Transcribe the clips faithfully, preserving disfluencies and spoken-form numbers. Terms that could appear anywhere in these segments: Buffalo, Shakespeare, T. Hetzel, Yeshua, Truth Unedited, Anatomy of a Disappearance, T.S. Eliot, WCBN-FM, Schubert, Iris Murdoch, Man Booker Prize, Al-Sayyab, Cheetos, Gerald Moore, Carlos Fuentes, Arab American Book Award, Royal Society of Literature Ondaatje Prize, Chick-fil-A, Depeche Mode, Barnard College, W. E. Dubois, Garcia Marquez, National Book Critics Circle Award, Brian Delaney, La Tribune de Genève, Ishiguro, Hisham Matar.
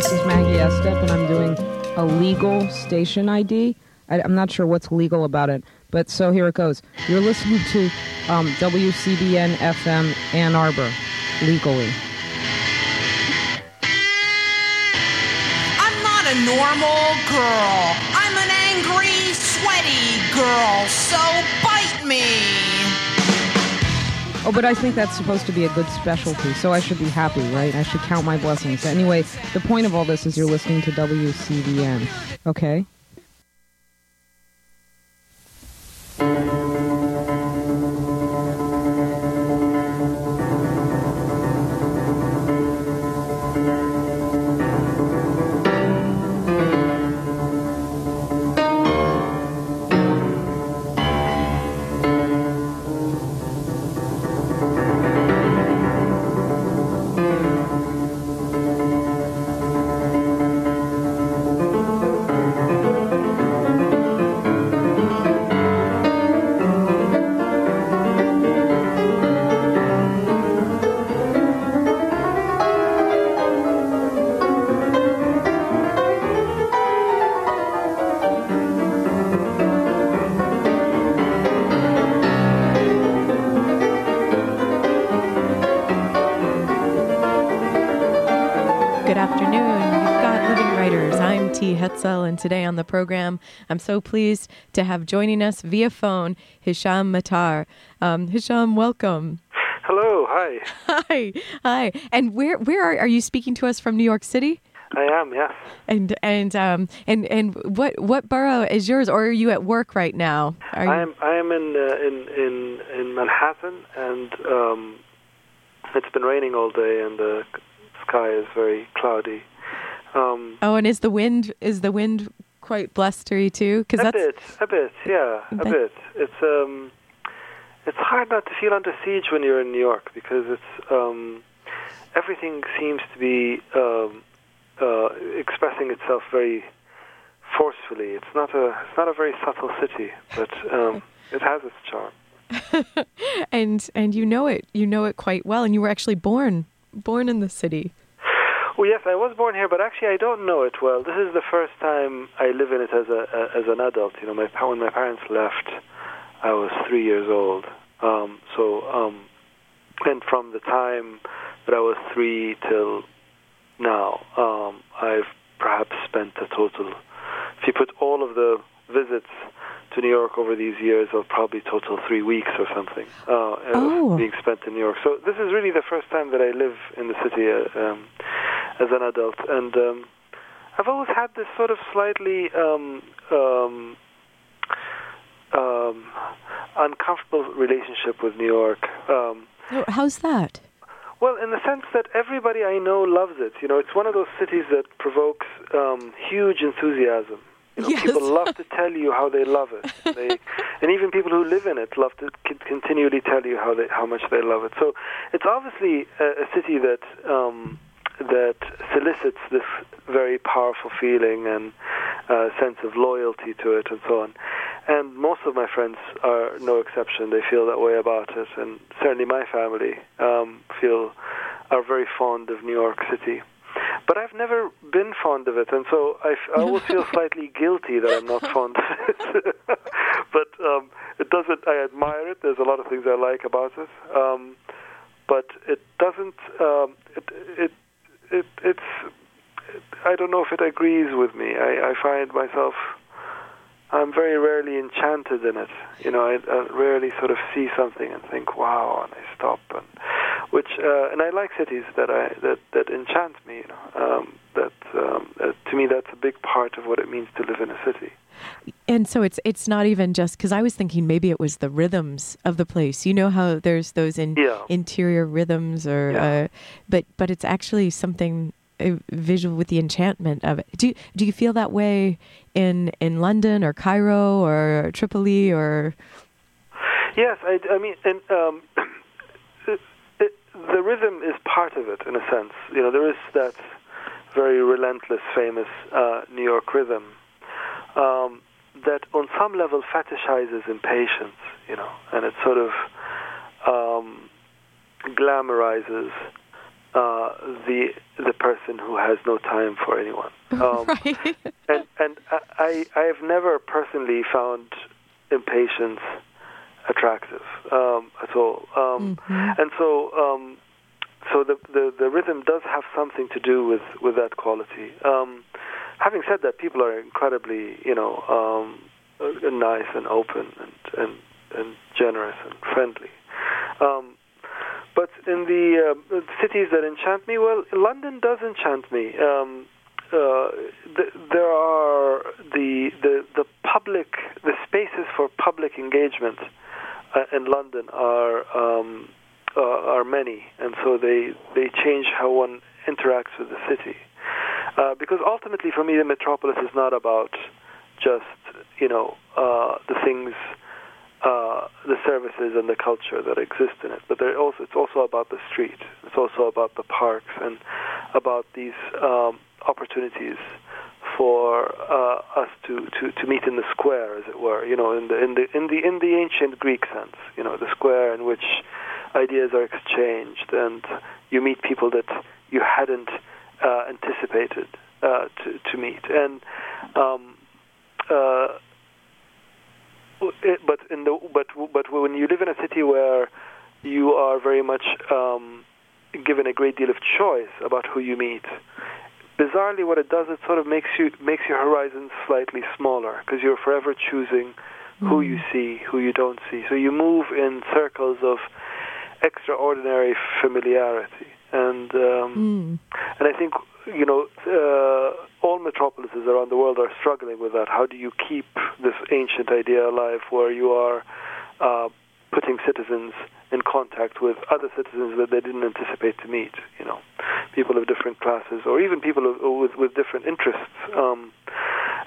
This is Maggie Estep, and I'm doing a legal station I D. I, I'm not sure what's legal about it, but so here it goes. You're listening to um, W C B N F M Ann Arbor, legally. I'm not a normal girl. I'm an angry, sweaty girl, so bite me. Oh, but I think that's supposed to be a good specialty, so I should be happy, right? I should count my blessings. Anyway, the point of all this is you're listening to W C B N, okay? T. Hetzel, and today on the program, I'm so pleased to have joining us via phone Hisham Matar. Um, Hisham, welcome. Hello, hi. Hi, hi. And where where are, are you speaking to us from? New York City? I am, yes. And and um and, and what what borough is yours, or are you at work right now? Are I am I am in uh, in, in in Manhattan, and um, it's been raining all day, and the sky is very cloudy. Um, oh, and is the wind is the wind quite blustery too? 'Cause a that's, bit, a bit, yeah, a that, bit. It's um, it's hard not to feel under siege when you're in New York, because it's um, everything seems to be um, uh, expressing itself very forcefully. It's not a it's not a very subtle city, but um, it has its charm. and and you know it, you know it quite well. And you were actually born born in the city. Well, yes, I was born here, but actually I don't know it well. This is the first time I live in it as a as an adult. You know, my when my parents left, I was three years old. Um, so, um, and from the time that I was three till now, um, I've perhaps spent a total. If you put all of the visits to New York over these years, I'll probably total three weeks or something uh, oh. being spent in New York. So this is really the first time that I live in the city uh, um, as an adult. And um, I've always had this sort of slightly um, um, um, uncomfortable relationship with New York. Um, How's that? Well, in the sense that everybody I know loves it. You know, it's one of those cities that provokes um, huge enthusiasm. You know, yes. People love to tell you how they love it, they, and even people who live in it love to c- continually tell you how they, how much they love it. So it's obviously a, a city that um, that solicits this very powerful feeling and uh, sense of loyalty to it, and so on. And most of my friends are no exception; they feel that way about it, and certainly my family um, feel are very fond of New York City. But I've never been fond of it, and so I, I always feel slightly guilty that I'm not fond of it. But um, it doesn't. I admire it. There's a lot of things I like about it, um, but it doesn't. Um, it, it it it's. It, I don't know if it agrees with me. I, I find myself. I'm very rarely enchanted in it. You know, I, I rarely sort of see something and think, "Wow," and I stop. And which, uh, and I like cities that I that, that enchant me. You know, um, that, um, that to me, that's a big part of what it means to live in a city. And so it's it's not even just because I was thinking maybe it was the rhythms of the place. You know how there's those in, yeah. interior rhythms, or yeah. uh, but but it's actually something. Visual with the enchantment of it. Do do you feel that way in in London or Cairo or Tripoli or? Yes, I, I mean, and um, it, it, the rhythm is part of it in a sense. You know, there is that very relentless, famous uh, New York rhythm um, that, on some level, fetishizes impatience. You know, and it sort of um, glamorizes uh, the the person who has no time for anyone. Um, right. and and I I have never personally found impatience attractive um, at all. Um, mm-hmm. And so um, so the, the the rhythm does have something to do with with that quality. Um, having said that, people are incredibly you know um, nice and open and and. and generous and friendly. Um, but in the uh, cities that enchant me, well, London does enchant me. Um, uh, th- there are the, the the public, the spaces for public engagement uh, in London are um, uh, are many, and so they, they change how one interacts with the city. Uh, because ultimately, for me, the metropolis is not about just, you know, uh, the things... Uh, the services and the culture that exist in it, but they're also, it's also about the street. It's also about the parks and about these um, opportunities for uh, us to, to, to meet in the square, as it were. You know, in the in the in the in the ancient Greek sense. You know, the square in which ideas are exchanged and you meet people that you hadn't uh, anticipated uh, to to meet. And um, uh, It, but in the but but when you live in a city where you are very much um, given a great deal of choice about who you meet, bizarrely, what it does, it sort of makes you makes your horizons slightly smaller because you're forever choosing who you see, who you don't see. So you move in circles of extraordinary familiarity, and um, mm. and I think you know. Uh, All metropolises around the world are struggling with that. How do you keep this ancient idea alive where you are uh, putting citizens in contact with other citizens that they didn't anticipate to meet, you know, people of different classes or even people with, with different interests. Um,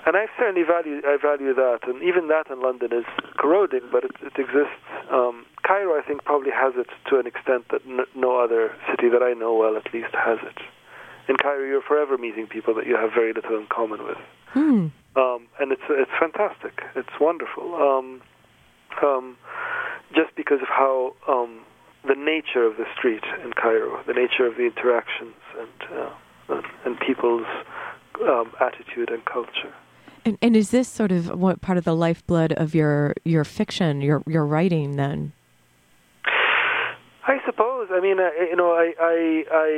and I certainly value I value that. And even that in London is corroding, but it, it exists. Um, Cairo, I think, probably has it to an extent that n- no other city that I know well at least has it. In Cairo, you're forever meeting people that you have very little in common with, mm. um, and it's it's fantastic. It's wonderful, um, um, just because of how um, the nature of the street in Cairo, the nature of the interactions, and uh, and, and people's um, attitude and culture. And, and is this sort of what part of the lifeblood of your your fiction, your your writing, then? I suppose. I mean, I, you know, I, I I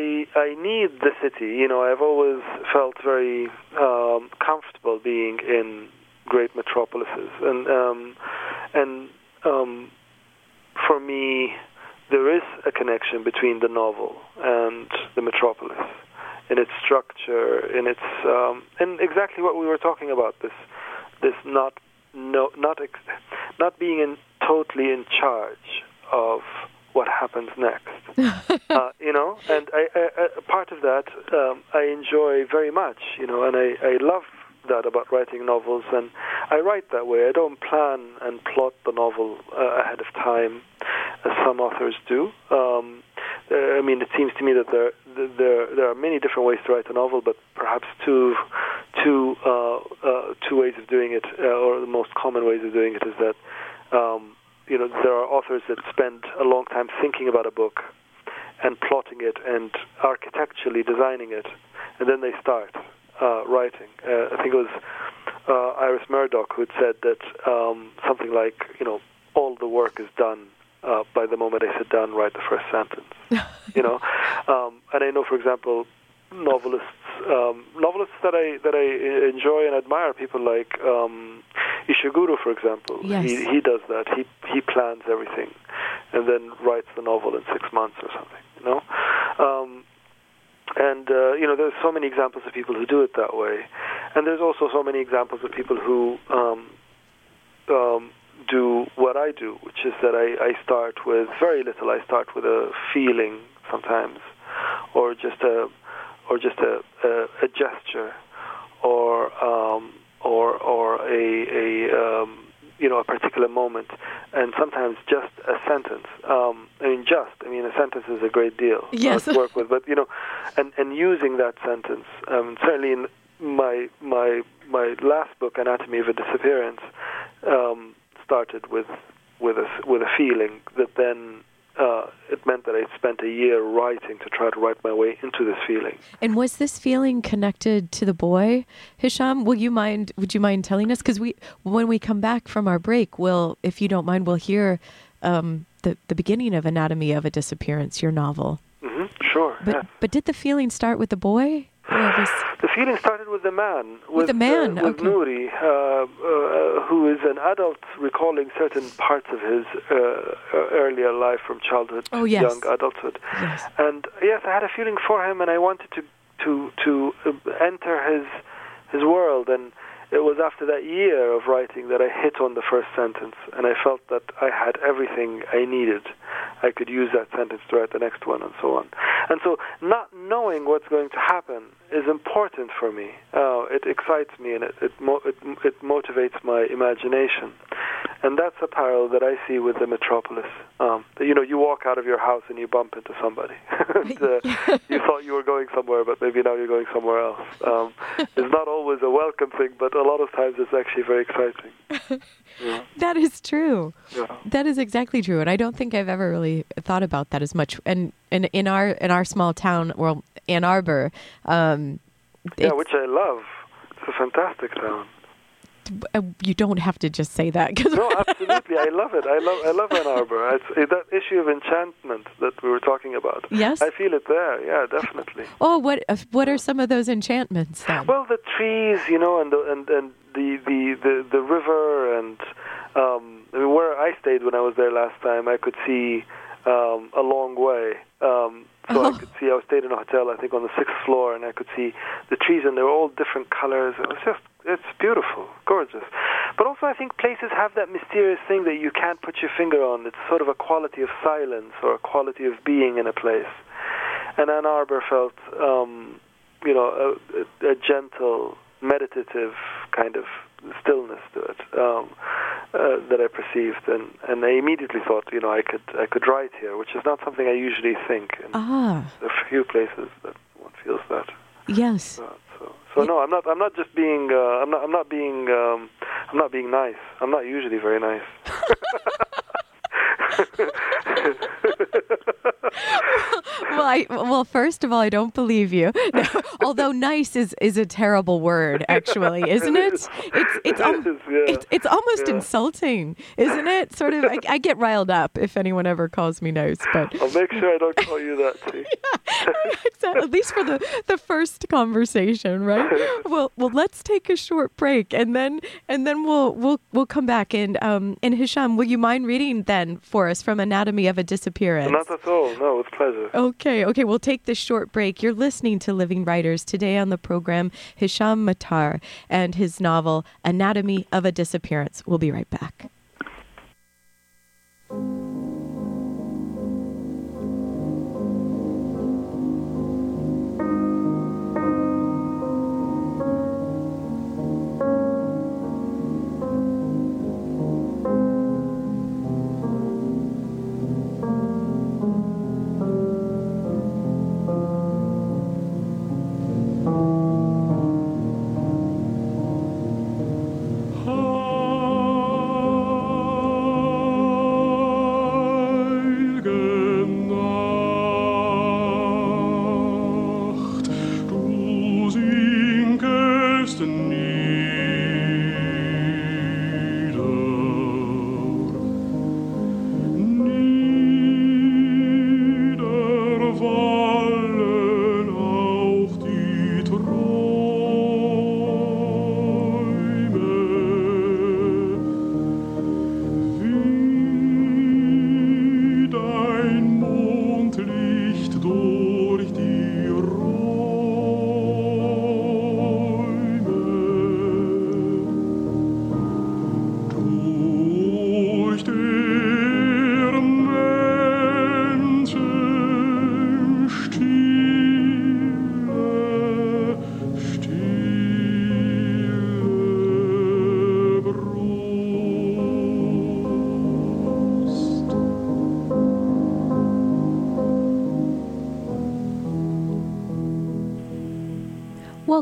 I need the city. You know, I've always felt very um, comfortable being in great metropolises, and um, and um, for me, there is a connection between the novel and the metropolis in its structure, in its um, in exactly what we were talking about. This this not no not ex- not being in, totally in charge of what happens next, uh, you know, and I, I, I, part of that um, I enjoy very much, you know, and I, I love that about writing novels, and I write that way. I don't plan and plot the novel uh, ahead of time, as some authors do. Um, I mean, it seems to me that there there there are many different ways to write a novel, but perhaps two two uh, uh, two ways of doing it, uh, or the most common ways of doing it, is that. Um, You know, there are authors that spend a long time thinking about a book and plotting it and architecturally designing it, and then they start uh, writing. Uh, I think it was uh, Iris Murdoch who had said that um, something like, you know, all the work is done uh, by the moment I sit down and write the first sentence, you know. Um, and I know, for example, novelists um, novelists that I that I enjoy and admire, people like um, Ishiguro, for example. Yes. He he does that. He he plans everything, and then writes the novel in six months or something. You know, um, and uh, you know, there's so many examples of people who do it that way, and there's also so many examples of people who um, um, do what I do, which is that I, I start with very little. I start with a feeling sometimes, or just a or just a, a, a gesture, or um, or or a, a um, you know a particular moment, and sometimes just a sentence. Um, I mean, just I mean, a sentence is a great deal yes. to work with. But you know, and, and using that sentence, um, certainly in my my my last book, Anatomy of a Disappearance, um, started with with a with a feeling that then uh, it meant that I spent a year writing to try to write my way into this feeling. And was this feeling connected to the boy, Hisham? Will you mind? Would you mind telling us? Because we, when we come back from our break, we'll, if you don't mind, we'll hear um, the the beginning of Anatomy of a Disappearance, your novel. Mm-hmm, sure. But yeah. but did the feeling start with the boy? Was... The feeling started with the man, with, with the man, uh, with okay. Nuri, uh, uh, who is an adult recalling certain parts of his uh, earlier life from childhood to oh, yes. young adulthood. Yes. And yes, I had a feeling for him, and I wanted to to to enter his his world. And it was after that year of writing that I hit on the first sentence, and I felt that I had everything I needed. I could use that sentence to write the next one, and so on. And so not knowing what's going to happen is important for me. Uh, it excites me, and it it, mo- it it motivates my imagination. And that's a parallel that I see with the metropolis. Um, you know, you walk out of your house and you bump into somebody. and, uh, you thought you were going somewhere, but maybe now you're going somewhere else. Um, it's not always a welcome thing, but a lot of times it's actually very exciting. Yeah. That is true. Yeah. That is exactly true. And I don't think I've ever really thought about that as much. And, and in our in our small town, well, Ann Arbor. Um, yeah, which I love. It's a fantastic town. You don't have to just say that. No, absolutely. I love it. I love I love Ann Arbor. It's, it's that issue of enchantment that we were talking about. Yes. I feel it there. Yeah, definitely. Oh, what what are some of those enchantments then? Well, the trees, you know, and the, and, and the, the, the, the river, and um, I mean, where I stayed when I was there last time, I could see um, a long way. Um, So oh. I could see, I stayed in a hotel, I think, on the sixth floor, and I could see the trees, and they were all different colors. It was just, it's beautiful, gorgeous. But also I think places have that mysterious thing that you can't put your finger on. It's sort of a quality of silence or a quality of being in a place. And Ann Arbor felt, um, you know, a, a gentle, meditative kind of stillness to it um, uh, that I perceived, and, and I immediately thought, you know, I could I could write here, which is not something I usually think. In ah. There are few places that one feels that. Yes. Uh, so so yeah. no, I'm not I'm not just being uh, I'm not I'm not being um, I'm not being nice. I'm not usually very nice. well, I, well, first of all, I don't believe you. No, although nice is, is a terrible word, actually, isn't it? It's it's it's, um, it is, yeah. it's, it's almost yeah. insulting, isn't it? Sort of. I, I get riled up if anyone ever calls me nice, but I'll make sure I don't call you that. Too. yeah, exactly. At least for the, the first conversation, right? Well, well, let's take a short break, and then and then we'll we'll we'll come back and um and Hisham, will you mind reading then for us from Anatomy of a Disappearance? Not at all. No, with pleasure. Okay, okay. We'll take this short break. You're listening to Living Writers. Today on the program, Hisham Matar and his novel, Anatomy of a Disappearance. We'll be right back.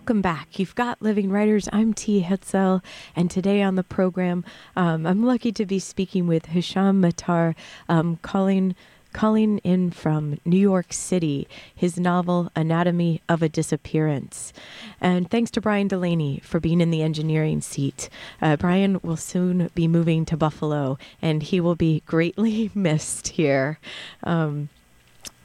Welcome back. You've got Living Writers. I'm T. Hetzel, and today on the program, um, I'm lucky to be speaking with Hisham Matar, um, calling calling in from New York City, his novel Anatomy of a Disappearance. And thanks to Brian Delaney for being in the engineering seat. Uh, Brian will soon be moving to Buffalo, and he will be greatly missed here. Um,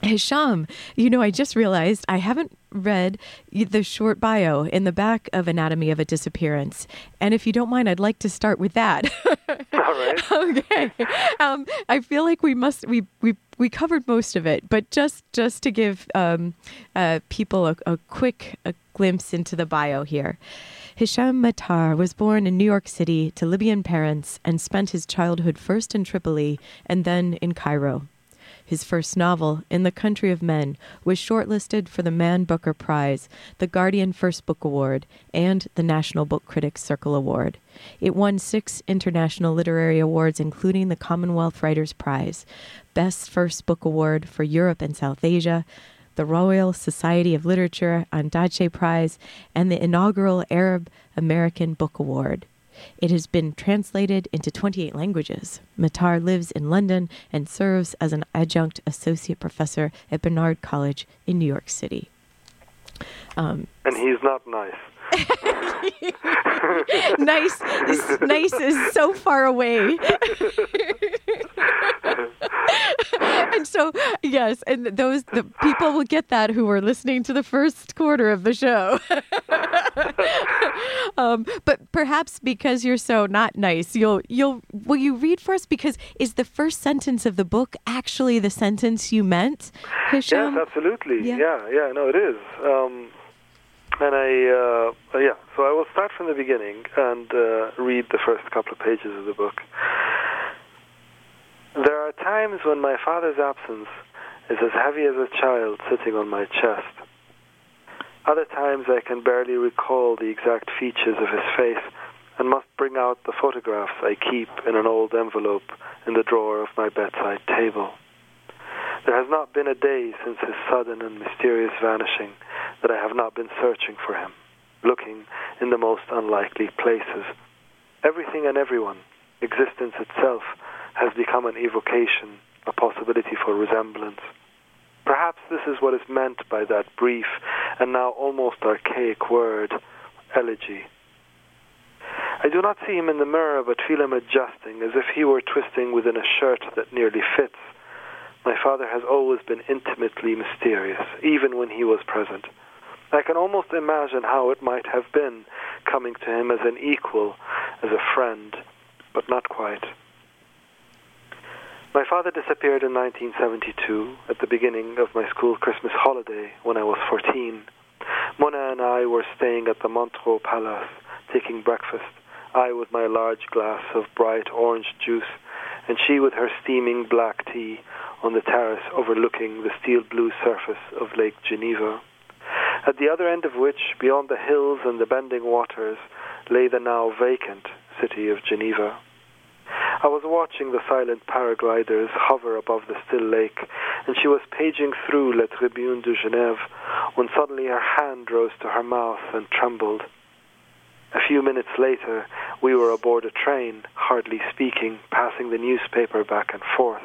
Hisham, you know, I just realized I haven't read the short bio in the back of Anatomy of a Disappearance. And if you don't mind, I'd like to start with that. All right. Okay. Um, I feel like we must, we, we, we covered most of it, but just, just to give um, uh, people a, a quick a glimpse into the bio here. Hisham Matar was born in New York City to Libyan parents and spent his childhood first in Tripoli and then in Cairo. His first novel, In the Country of Men, was shortlisted for the Man Booker Prize, the Guardian First Book Award, and the National Book Critics Circle Award. It won six international literary awards, including the Commonwealth Writers' Prize, Best First Book Award for Europe and South Asia, the Royal Society of Literature Ondaatje Prize, and the inaugural Arab American Book Award. It has been translated into twenty-eight languages. Matar lives in London and serves as an adjunct associate professor at Barnard College in New York City. Um, and he's not nice. nice, is, nice is so far away. And so, yes, and those the people will get that who were listening to the first quarter of the show. um, but perhaps because you're so not nice, you'll you'll will you read for us? Because is the first sentence of the book actually the sentence you meant, Hisham? Yes, absolutely. Yeah, yeah, yeah no, it is. Um, And I, uh, yeah, so I will start from the beginning and uh, read the first couple of pages of the book. There are times when my father's absence is as heavy as a child sitting on my chest. Other times I can barely recall the exact features of his face and must bring out the photographs I keep in an old envelope in the drawer of my bedside table. There has not been a day since his sudden and mysterious vanishing that I have not been searching for him, looking in the most unlikely places. Everything and everyone, existence itself, has become an evocation, a possibility for resemblance. Perhaps this is what is meant by that brief and now almost archaic word, elegy. I do not see him in the mirror, but feel him adjusting, as if he were twisting within a shirt that nearly fits. My father has always been intimately mysterious, even when he was present. I can almost imagine how it might have been, coming to him as an equal, as a friend, but not quite. My father disappeared in nineteen seventy-two, at the beginning of my school Christmas holiday, when I was fourteen. Mona and I were staying at the Montreux Palace, taking breakfast, I with my large glass of bright orange juice, and she with her steaming black tea, on the terrace overlooking the steel-blue surface of Lake Geneva, at the other end of which, beyond the hills and the bending waters, lay the now vacant city of Geneva. I was watching the silent paragliders hover above the still lake, and she was paging through La Tribune de Genève, when suddenly her hand rose to her mouth and trembled. A few minutes later, we were aboard a train, hardly speaking, passing the newspaper back and forth.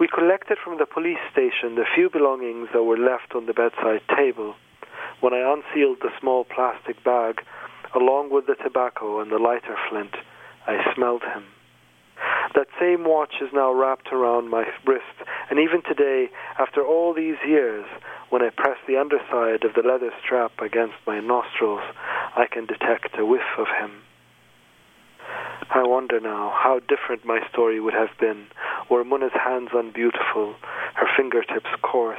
We collected from the police station the few belongings that were left on the bedside table. When I unsealed the small plastic bag, along with the tobacco and the lighter flint, I smelled him. That same watch is now wrapped around my wrist, and even today, after all these years, when I press the underside of the leather strap against my nostrils, I can detect a whiff of him. I wonder now how different my story would have been were Muna's hands unbeautiful, her fingertips coarse.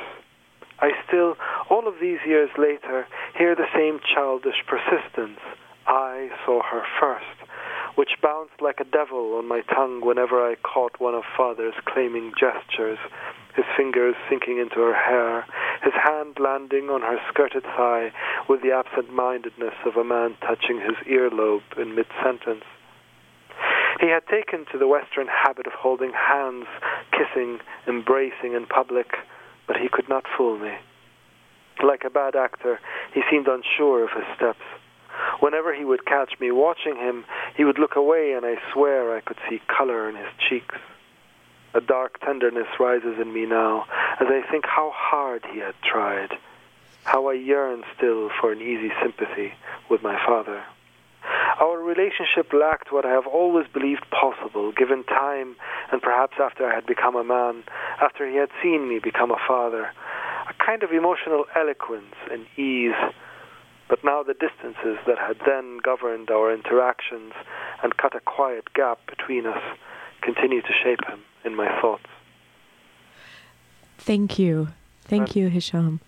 I still, all of these years later, hear the same childish persistence. I saw her first, which bounced like a devil on my tongue whenever I caught one of Father's claiming gestures, his fingers sinking into her hair, his hand landing on her skirted thigh with the absent-mindedness of a man touching his earlobe in mid-sentence. He had taken to the Western habit of holding hands, kissing, embracing in public, but he could not fool me. Like a bad actor, he seemed unsure of his steps. Whenever he would catch me watching him, he would look away, and I swear I could see color in his cheeks. A dark tenderness rises in me now as I think how hard he had tried, how I yearn still for an easy sympathy with my father. Our relationship lacked what I have always believed possible, given time, and perhaps after I had become a man, after he had seen me become a father, a kind of emotional eloquence and ease. But now the distances that had then governed our interactions and cut a quiet gap between us continue to shape him in my thoughts. Thank you. Thank and you, Hisham.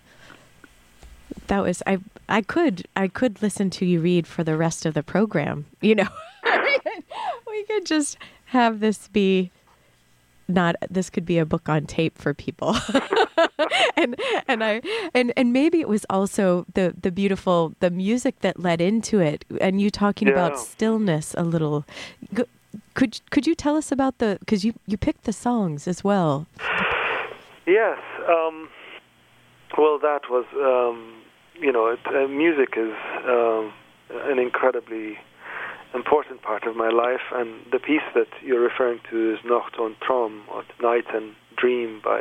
That was, I I could I could listen to you read for the rest of the program, you know. we, could, we could just have this be not, this could be a book on tape for people. and and I and, and maybe it was also the, the beautiful, the music that led into it, and you talking yeah. about stillness a little. Could could you tell us about the, because you, you picked the songs as well. Yes. Um, well, that was... Um, You know, it, uh, music is uh, an incredibly important part of my life, and the piece that you're referring to is Nacht und Traum, or Night and Dream, by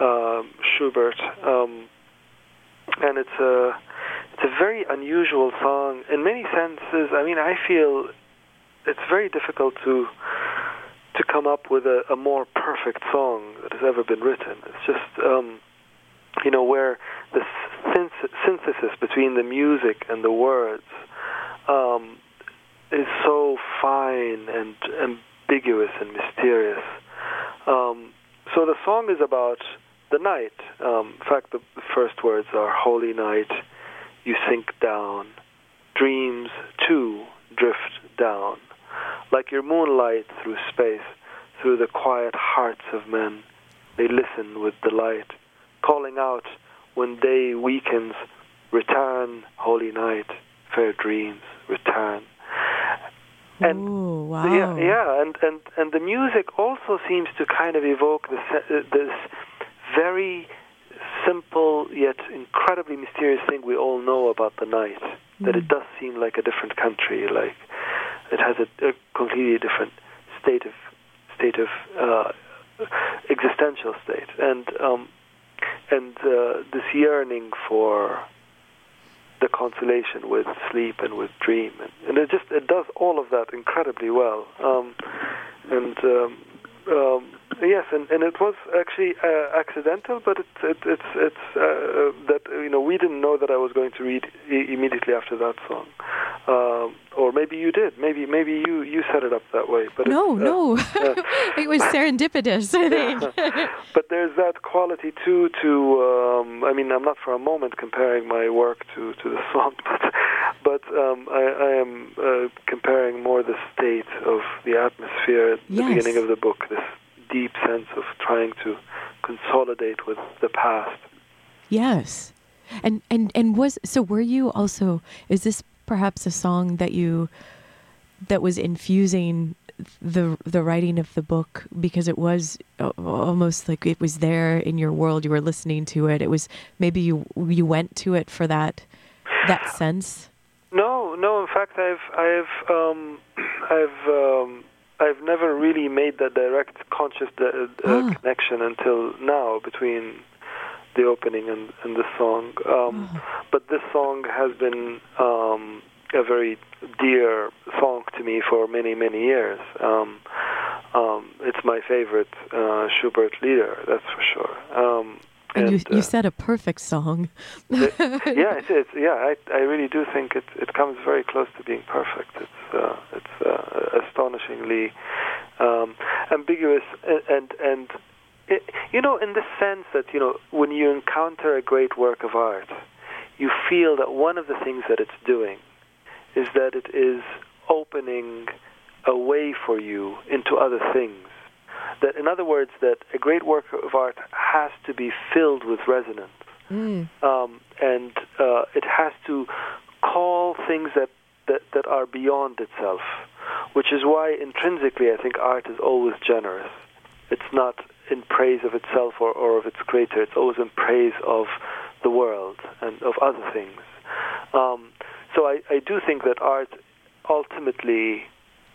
uh, Schubert. Um, and it's a, it's a very unusual song. In many senses, I mean, I feel it's very difficult to to come up with a, a more perfect song that has ever been written. It's just... Um, you know, where the synthesis between the music and the words um, is so fine and ambiguous and mysterious. Um, so the song is about the night. Um, in fact, the first words are, "Holy night, you sink down. Dreams, too, drift down. Like your moonlight through space, through the quiet hearts of men, they listen with delight. Calling out when day weakens, return, holy night, fair dreams, return." And Ooh, wow. yeah, yeah, and, and, and the music also seems to kind of evoke this, this very simple yet incredibly mysterious thing we all know about the night, mm. that it does seem like a different country, like it has a, a completely different state of state of uh, existential state, and. Um, And uh, this yearning for the consolation with sleep and with dream, and, and it just it does all of that incredibly well. Um, and um, um, yes, and, and it was actually uh, accidental, but it's it, it's it's uh, that you know we didn't know that I was going to read I- immediately after that song, um, or maybe you did. Maybe maybe you, you set it up that way. But no, it, uh, no, uh, it was serendipitous, I think. Yeah. But there's that quality too. To um, I mean, I'm not for a moment comparing my work to, to the song, but but um, I, I am uh, comparing more the state of the atmosphere at yes. the beginning of the book. This deep sense of trying to consolidate with the past. Yes. And and and was so were you also is this perhaps a song that you that was infusing the the writing of the book, because it was almost like it was there in your world, you were listening to it, it was maybe you you went to it for that that sense? No, no, in fact I've I've um I've um I've never really made that direct conscious de- uh, oh. connection until now between the opening and, and the song. Um, oh. But this song has been um, a very dear song to me for many, many years. Um, um, it's my favorite uh, Schubert lieder, that's for sure. Um, and, and you, you uh, said a perfect song. it, yeah, it is. Yeah, I, I really do think it, it comes very close to being perfect. It's uh, it's uh, astonishingly um, ambiguous, and and, and it, you know, in the sense that you know, when you encounter a great work of art, you feel that one of the things that it's doing is that it is opening a way for you into other things. That, in other words, that a great work of art has to be filled with resonance, mm. um, and uh, it has to call things that, that, that are beyond itself, which is why intrinsically I think art is always generous. It's not in praise of itself or, or of its creator. It's always in praise of the world and of other things. Um, so I, I do think that art ultimately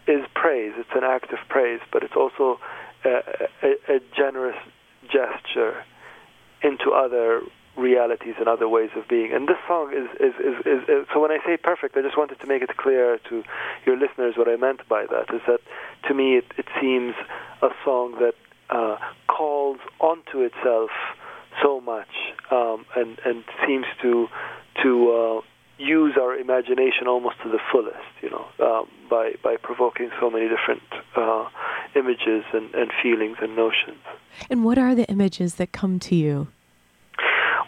is praise. It's an act of praise, but it's also uh, a, a generous gesture into other realities and other ways of being. And this song is is, is, is, is, so when I say perfect, I just wanted to make it clear to your listeners what I meant by that, is that to me it, it seems a song that uh, calls onto itself so much um, and, and seems to to uh, use our imagination almost to the fullest, you know, um, by, by provoking so many different uh, images and, and feelings and notions. And what are the images that come to you?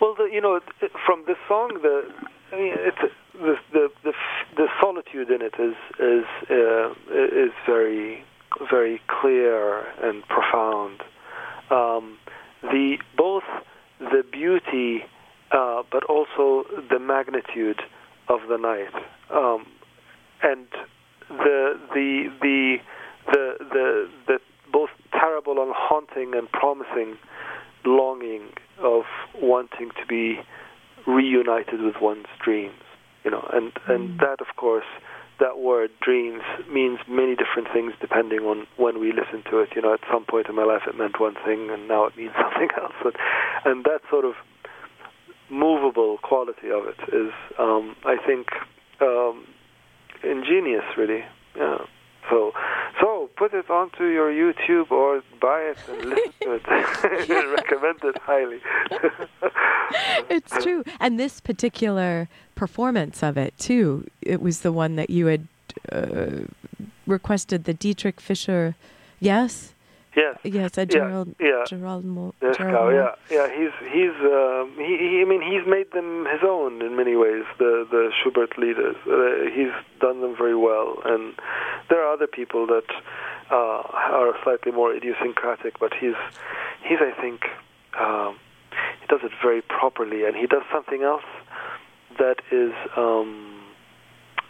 Well, the, you know, from this song, the I mean, it's, the, the the the solitude in it is is uh, is very very clear and profound. Um, the both the beauty, uh, but also the magnitude of the night, um, and the the the the the the both terrible and haunting and promising longing of wanting to be reunited with one's dreams, you know, and, and that, of course, that word dreams means many different things depending on when we listen to it. You know, at some point in my life it meant one thing and now it means something else. And, and that sort of movable quality of it is, um, I think, um, ingenious, really, yeah. So, so put it onto your YouTube or buy it and listen to it. I recommend it highly. It's true. And this particular performance of it, too, it was the one that you had uh, requested, the Dietrich Fischer, yes? Yes. Yes, uh, Gerald, yeah, yeah. Gerald Moore. Yes, yeah, yeah. He's he's um, he, he. I mean, he's made them his own in many ways. The the Schubert lieders. Uh, he's done them very well, and there are other people that uh, are slightly more idiosyncratic. But he's he's I think um, he does it very properly, and he does something else that is. Um,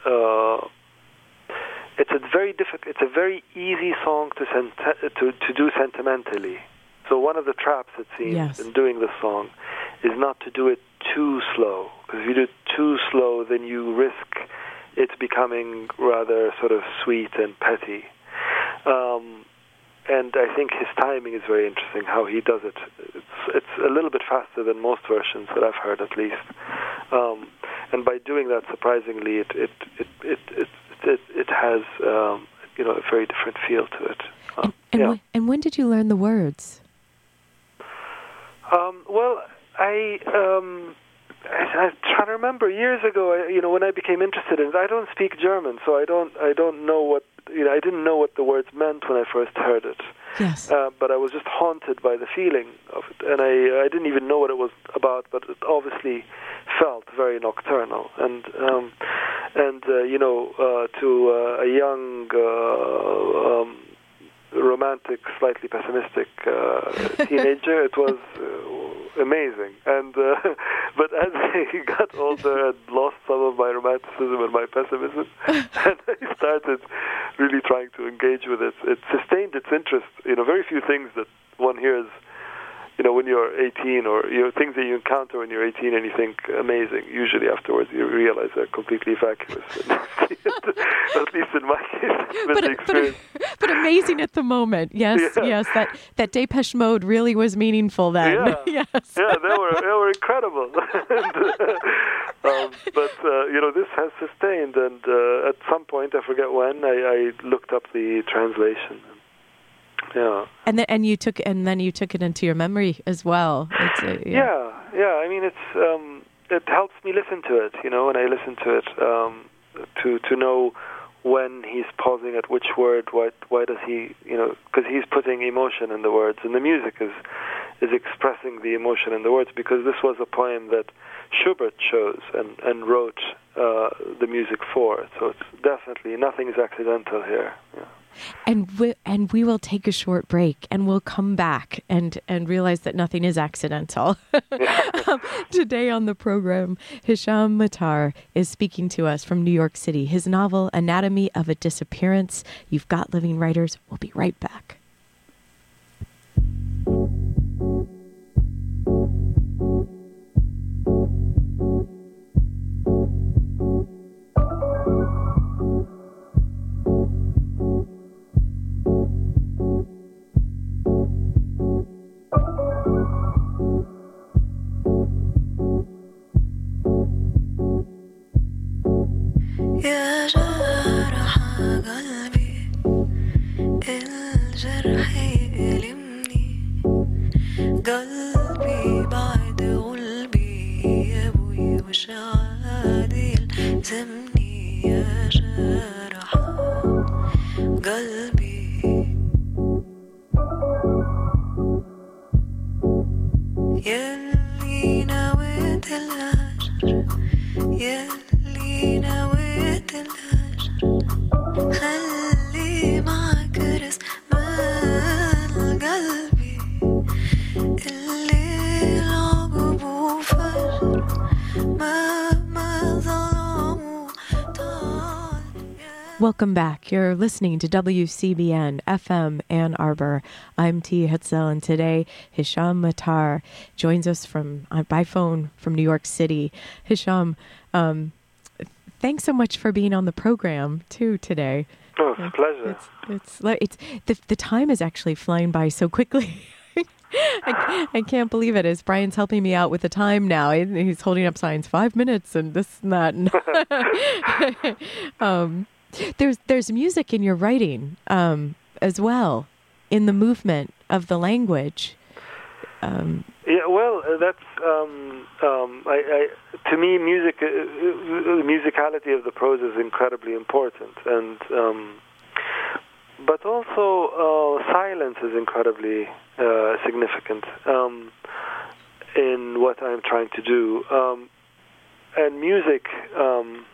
uh, It's a very difficult. It's a very easy song to senti- to to do sentimentally. So one of the traps, it seems, yes. in doing this song, is not to do it too slow. Because if you do it too slow, then you risk it becoming rather sort of sweet and petty. Um, and I think his timing is very interesting. How he does it. It's it's a little bit faster than most versions that I've heard, at least. Um, and by doing that, surprisingly, it it it it. it It, it has, um, you know, a very different feel to it. Um, and, and, yeah. when, and when did you learn the words? Um, well, I, um, I, I try to remember years ago. I, you know, when I became interested in it, I don't speak German, so I don't, I don't know what. You know, I didn't know what the words meant when I first heard it. Yes. Uh, but I was just haunted by the feeling of it, and I, I didn't even know what it was about. But it obviously felt very nocturnal, and um, and uh, you know, uh, to uh, a young, uh, um, romantic, slightly pessimistic uh, teenager, it was uh, amazing. And uh, but as I got older, I lost some of my romanticism and my pessimism, and I started really trying to engage with it. It sustained its interest. You know, very few things that one hears, you know, when you're eighteen, or you know, things that you encounter when you're eighteen and you think amazing. Usually afterwards you realize they're completely vacuous. At least in my case. But, the experience. But, but amazing at the moment. Yes, yeah. yes. That, that Depeche Mode really was meaningful then. Yeah, yes. yeah they, were, they were incredible. and, uh, um, but, uh, you know, this has sustained. And uh, at some point, I forget when, I, I looked up the translation. Yeah, and then and you took and then you took it into your memory as well. It's a, yeah. yeah, yeah. I mean, it's um, it helps me listen to it. You know, when I listen to it, um, to to know when he's pausing at which word. Why why does he? You know, because he's putting emotion in the words, and the music is is expressing the emotion in the words. Because this was a poem that Schubert chose and and wrote uh, the music for. So it's definitely nothing is accidental here. Yeah. And we, and we will take a short break, and we'll come back and, and realize that nothing is accidental. um, today on the program, Hisham Matar is speaking to us from New York City. His novel, Anatomy of a Disappearance. You've got Living Writers. We'll be right back. حيلمني قلبي بعد قلبي يا ابوي مش عادي يلزمني يا جرح قلبي يلي نويت الهجر يلي نويت الهجر خلي معك رزق مال قلبي اللي العقب وفجر مهما ظلموا طال. Welcome back. You're listening to W C B N F M Ann Arbor. I'm T. Hetzel, and today Hisham Matar joins us from uh, by phone from New York City. Hisham, um, thanks so much for being on the program too today. Oh, it's a pleasure. It's, it's, it's, the, the time is actually flying by so quickly. I, I can't believe it. As Brian's helping me out with the time now, he's holding up signs, five minutes and this and that. um, there's there's music in your writing um, as well, in the movement of the language. Um, yeah, well, uh, that's um, um, I, I, to me, music. Uh, the musicality of the prose is incredibly important, and um, but also uh, silence is incredibly uh, significant um, in what I'm trying to do. Um, and music. Um,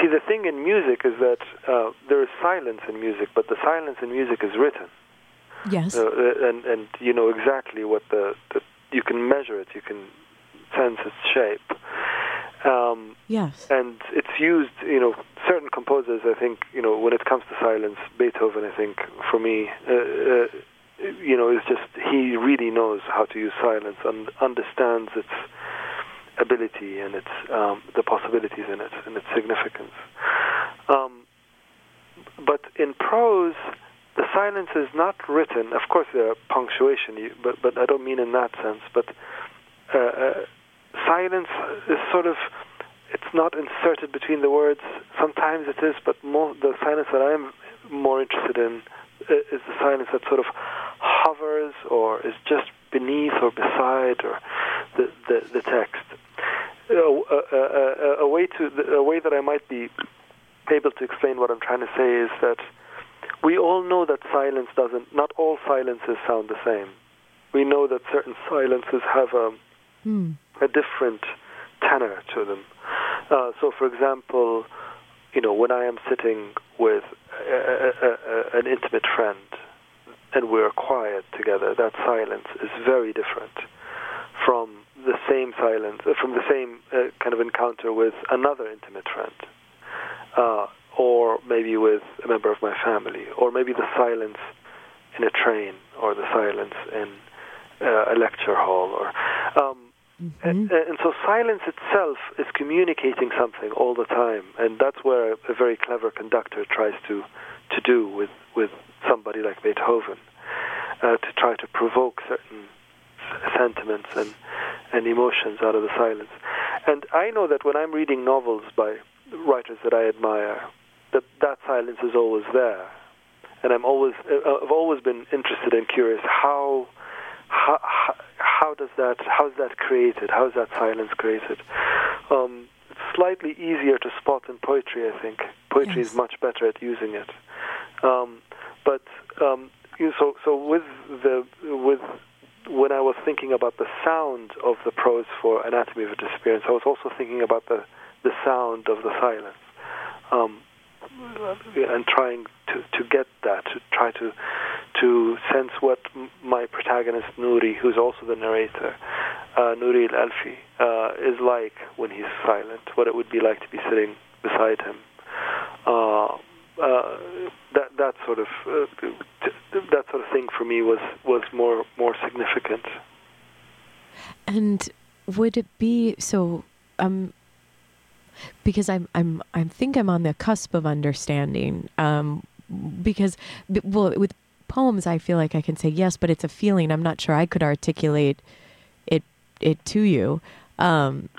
see, the thing in music is that uh, there is silence in music, but the silence in music is written. Yes, uh, and and you know exactly what the, the you can measure it, you can sense its shape. Um, yes, and it's used. You know, certain composers. I think you know when it comes to silence, Beethoven. I think for me, uh, uh, you know, is just he really knows how to use silence and understands its ability and its um, the possibilities in it and its significance. Um, but in prose. The silence is not written. Of course, there are punctuation, but but I don't mean in that sense. But uh, uh, silence is sort of, it's not inserted between the words. Sometimes it is, but more, the silence that I'm more interested in is the silence that sort of hovers or is just beneath or beside or the the, the text. Uh, uh, uh, a way to a way that I might be able to explain what I'm trying to say is that. We all know that silence doesn't, not all silences sound the same. We know that certain silences have a, mm. a different tenor to them. Uh, so, for example, you know, when I am sitting with a, a, a, an intimate friend and we're quiet together, that silence is very different from the same silence, from the same uh, kind of encounter with another intimate friend. Uh, or maybe with a member of my family, or maybe the silence in a train, or the silence in uh, a lecture hall. or um, mm-hmm. and, and so silence itself is communicating something all the time, and that's where a very clever conductor tries to, to do with, with somebody like Beethoven, uh, to try to provoke certain sentiments and, and emotions out of the silence. And I know that when I'm reading novels by writers that I admire, that that silence is always there, and I'm always I've always been interested and curious how how how does that how is that created? How is that silence created? Um, it's slightly easier to spot in poetry, I think. Poetry yes. is much better at using it. Um, but um, you know, so so with the with when I was thinking about the sound of the prose for Anatomy of a Disappearance, I was also thinking about the the sound of the silence. Um, and trying to, to get that, to try to to sense what my protagonist Nuri, who's also the narrator, uh, Nuri Al-Alfi, uh, is like when he's silent, what it would be like to be sitting beside him. Uh, uh, that that sort of uh, that sort of thing for me was was more more significant. And would it be so? Um. Because I'm, I'm, I think I'm on the cusp of understanding. Um, because, well, with poems, I feel like I can say yes, but it's a feeling. I'm not sure I could articulate it, it to you. Um,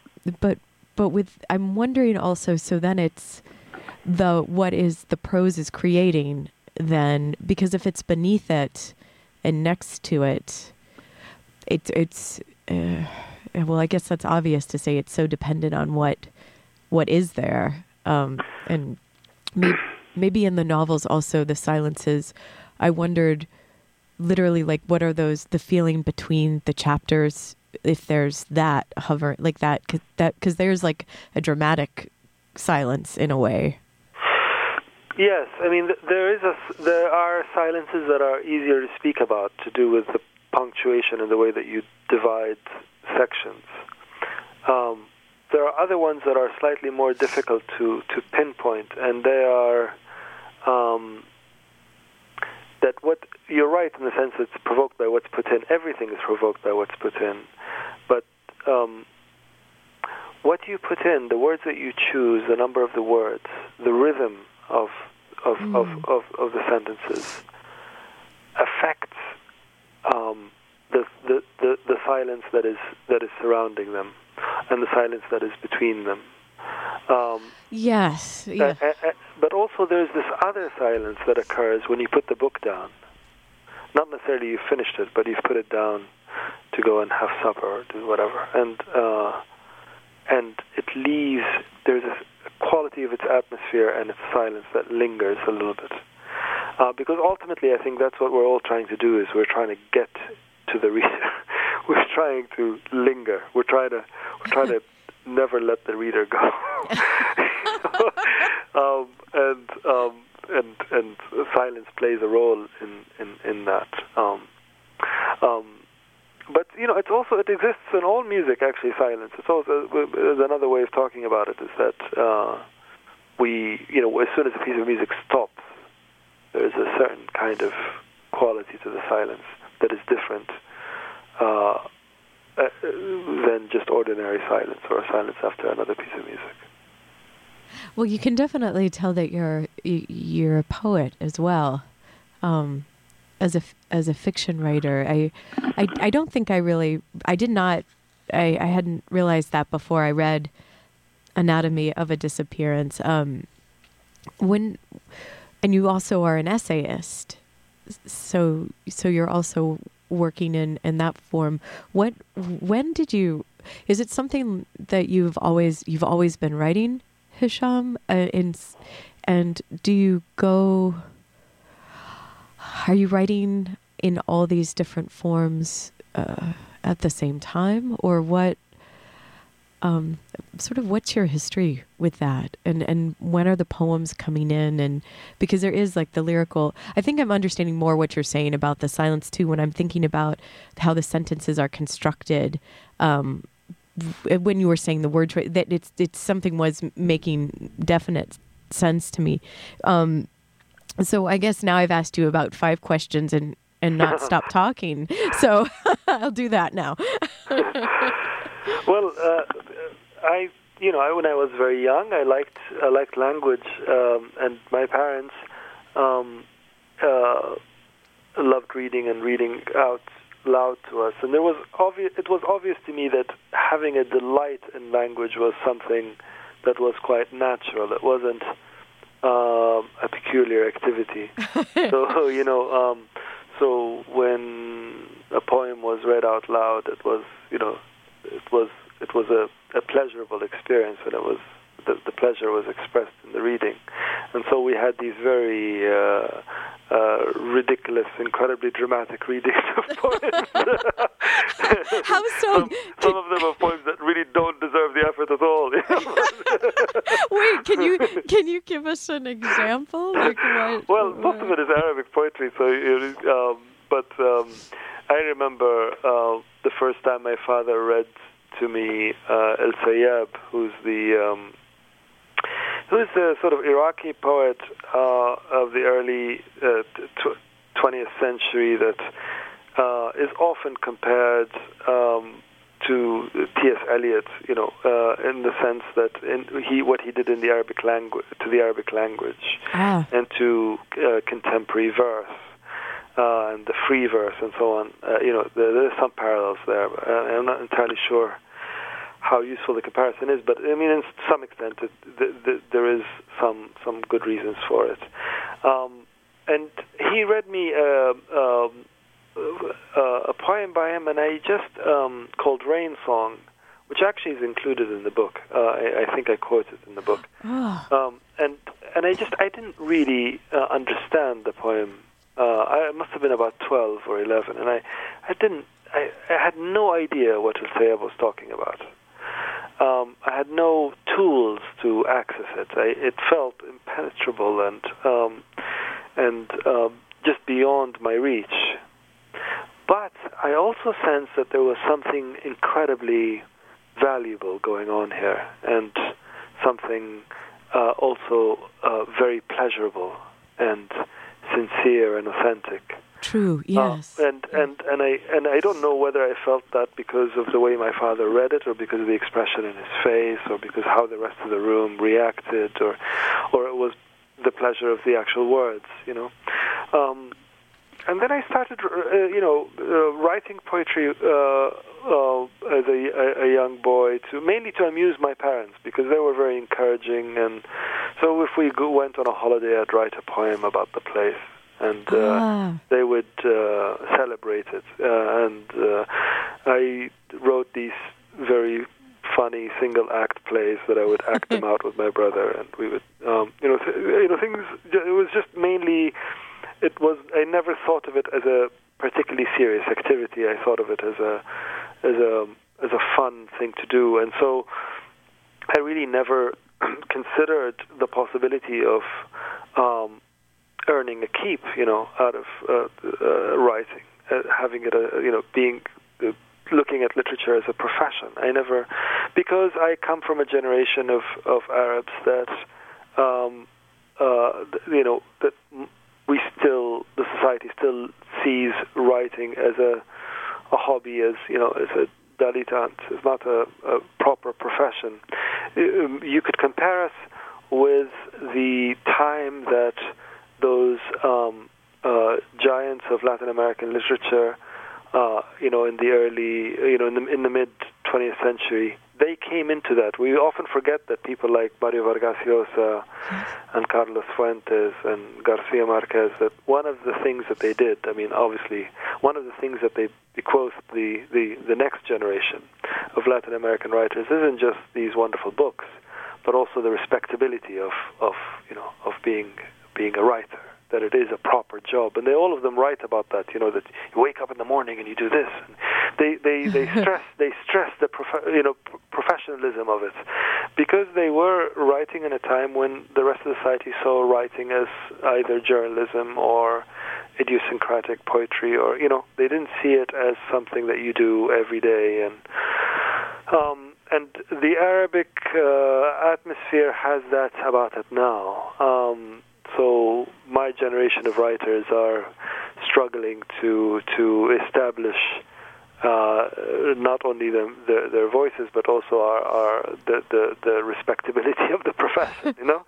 but, but with, I'm wondering also. So then it's the what is the prose is creating then? Because if it's beneath it, and next to it, it it's uh, well, I guess that's obvious to say it's so dependent on what what is there, um, and maybe, maybe in the novels also the silences. I wondered, literally, like, what are those? The feeling between the chapters, if there's that hover, like that, cause that because there's like a dramatic silence in a way. Yes, I mean there is a there are silences that are easier to speak about, to do with the punctuation and the way that you divide sections. Um, there are other ones that are slightly more difficult to, to pinpoint, and they are um, that what you're right in the sense that it's provoked by what's put in. Everything is provoked by what's put in, but um, what you put in, the words that you choose, the number of the words, the rhythm of of, mm. of, of of the sentences affects um, the, the the the silence that is that is surrounding them, and the silence that is between them. Um, yes. Yeah. Uh, uh, but also there's this other silence that occurs when you put the book down. Not necessarily you've finished it, but you've put it down to go and have supper or do whatever, and uh, and it leaves. There's a quality of its atmosphere and its silence that lingers a little bit. Uh, because ultimately, I think that's what we're all trying to do, is we're trying to get to the reader. We're trying to linger. We're trying to we're trying to never let the reader go. um, and um, and and silence plays a role in in, in that. Um, um, But, you know, it's also, it exists in all music, actually, silence. It's also, there's another way of talking about it, is that uh, we, you know, as soon as a piece of music stops, there's a certain kind of quality to the silence that is different uh, than just ordinary silence or silence after another piece of music. Well, you can definitely tell that you're you're a poet as well. Um As a as a fiction writer, I, I, I don't think I really I did not I, I hadn't realized that before I read Anatomy of a Disappearance. Um, when and you also are an essayist, so so you're also working in, in that form. What when did you? Is it something that you've always you've always been writing, Hisham? Uh, in and do you go? Are you writing in all these different forms uh, at the same time, or what? Um, sort of, what's your history with that, and and when are the poems coming in? And because there is like the lyrical, I think I'm understanding more what you're saying about the silence too. When I'm thinking about how the sentences are constructed, um, when you were saying the word choice, that it's it's something was making definite sense to me. Um, So I guess now I've asked you about five questions and, and not stopped talking. So I'll do that now. Well, uh, I you know I, when I was very young, I liked I liked language, um, and my parents um, uh, loved reading and reading out loud to us. And there was obvious it was obvious to me that having a delight in language was something that was quite natural. It wasn't. Um, a peculiar activity. So, you know, um, so when a poem was read out loud, it was, you know, it was it was a, a pleasurable experience, and it was the, the pleasure was expressed in the reading. And so we had these very uh, uh, ridiculous, incredibly dramatic readings of poems. How so? Some, some of them are poems that really don't deserve the effort at all. You know? Wait, can you can you give us an example? Like what, well, what? Most of it is Arabic poetry. So, um, but um, I remember uh, the first time my father read to me uh, Al-Sayyab, who's the um, who is the sort of Iraqi poet uh, of the early uh, tw- twentieth century that. Uh, is often compared um, to T S. Eliot, you know, uh, in the sense that in he what he did in the Arabic language to the Arabic language ah. and to uh, contemporary verse uh, and the free verse and so on. Uh, you know, there, there are some parallels there. But I'm not entirely sure how useful the comparison is, but I mean, in some extent, it, the, the, there is some some good reasons for it. Um, and he read me. Uh, um, poem by him, and I just, um, called Rain Song, which actually is included in the book. Uh, I, I think I quote it in the book. Oh. Um, and and I just, I didn't really uh, understand the poem. Uh, I must have been about twelve or eleven, and I, I didn't, I, I had no idea what Al-Sayyab was talking about. Um, I had no tools to access it. I, it felt impenetrable and um, and uh, just beyond my reach. But I also sensed that there was something incredibly valuable going on here, and something uh, also uh, very pleasurable and sincere and authentic. True. Yes. Uh, and, and and I and I don't know whether I felt that because of the way my father read it, or because of the expression in his face, or because how the rest of the room reacted, or or it was the pleasure of the actual words, you know. Um, and then I started, uh, you know, uh, writing poetry uh, uh, as a, a young boy, to mainly to amuse my parents, because they were very encouraging, and so if we go, went on a holiday, I'd write a poem about the place. And uh, ah. they would uh, celebrate it. Uh, and uh, I wrote these very funny single-act plays that I would act them out with my brother, and we would, um, you know, th- you know, things. It was just mainly. It was. I never thought of it as a particularly serious activity. I thought of it as a, as a, as a fun thing to do. And so, I really never considered the possibility of. Um, earning a keep, you know, out of uh, uh, writing, uh, having it, uh, you know, being, uh, looking at literature as a profession. I never, because I come from a generation of, of Arabs that, um, uh, you know, that we still, the society still sees writing as a, a hobby, as, you know, as a dilettante. It's not a, a proper profession. You could compare us with the time that those um, uh, giants of Latin American literature, uh, you know, in the early, you know, in the, in the mid-twentieth century, they came into that. We often forget that people like Mario Vargas Llosa and Carlos Fuentes and Garcia Marquez, that one of the things that they did, I mean, obviously, one of the things that they bequeathed the, the, the next generation of Latin American writers isn't just these wonderful books, but also the respectability of, of you know, of being... being a writer, that it is a proper job. And they, all of them, write about that, you know, that you wake up in the morning and you do this. And they they, they stress they stress the prof- you know pr- professionalism of it, because they were writing in a time when the rest of society saw writing as either journalism or idiosyncratic poetry, or, you know, they didn't see it as something that you do every day. And um, and the Arabic uh, atmosphere has that about it now. Um, So my generation of writers are struggling to to establish uh, not only the, the, their voices, but also our, our the, the, the respectability of the profession. You know,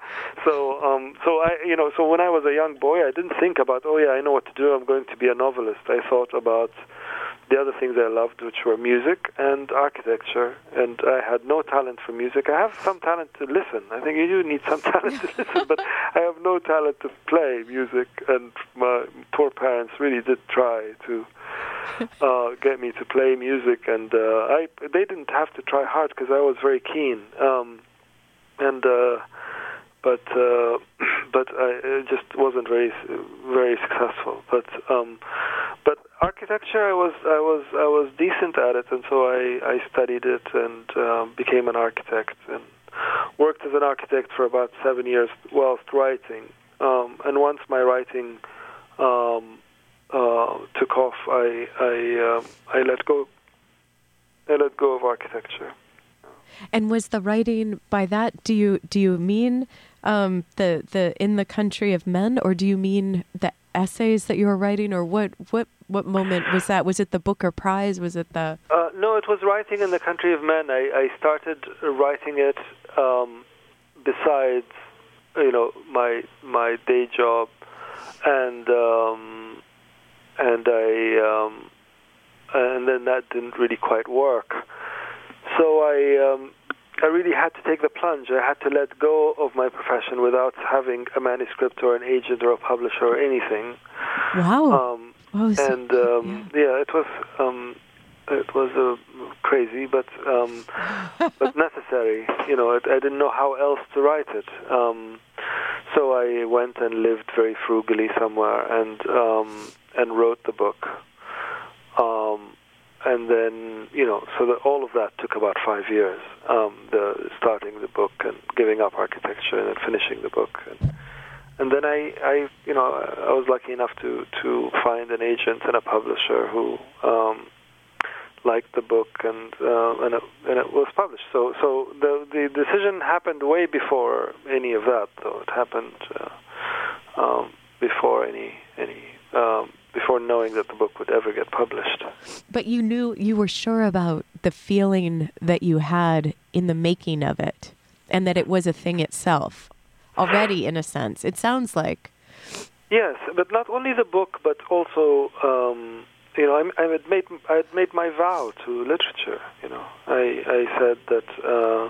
so um, so I you know so when I was a young boy, I didn't think about, oh yeah, I know what to do, I'm going to be a novelist. I thought about the other things I loved, which were music and architecture, and I had no talent for music. I have some talent to listen. I think you do need some talent to listen, but I have no talent to play music, and my poor parents really did try to uh, get me to play music, and uh, I they didn't have to try hard because I was very keen. Um, and uh, but uh, but I just wasn't very very successful. But um, but. Architecture, I was, I was, I was decent at it, and so I, I studied it and um, became an architect, and worked as an architect for about seven years whilst writing. Um, and once my writing um, uh, took off, I, I, um, I let go, I let go of architecture. And was the writing by that? Do you do you mean um, the the In the Country of Men, or do you mean the essays that you were writing, or what what? What moment was that? Was it the Booker Prize? Was it the... Uh, no, it was writing In the Country of Men. I, I started writing it um, besides, you know, my my day job, and um, and I um, and then that didn't really quite work. So I um, I really had to take the plunge. I had to let go of my profession without having a manuscript or an agent or a publisher or anything. Wow. Um, Oh, so, and um, yeah. yeah, it was um, it was uh, crazy, but um, but necessary. You know, it, I didn't know how else to write it, um, so I went and lived very frugally somewhere, and um, and wrote the book. Um, and then, you know, so that all of that took about five years, um, the starting the book and giving up architecture and then finishing the book. And, and then I, I, you know, I was lucky enough to, to find an agent and a publisher who um, liked the book, and uh, and, it, and it was published. So so the the decision happened way before any of that, though. It happened uh, um, before any any. Um, before knowing that the book would ever get published. But you knew, you were sure about the feeling that you had in the making of it, and that it was a thing itself already, in a sense, it sounds like. Yes, but not only the book, but also, um, you know, I, I, had made, I had made my vow to literature, you know. I, I said that uh,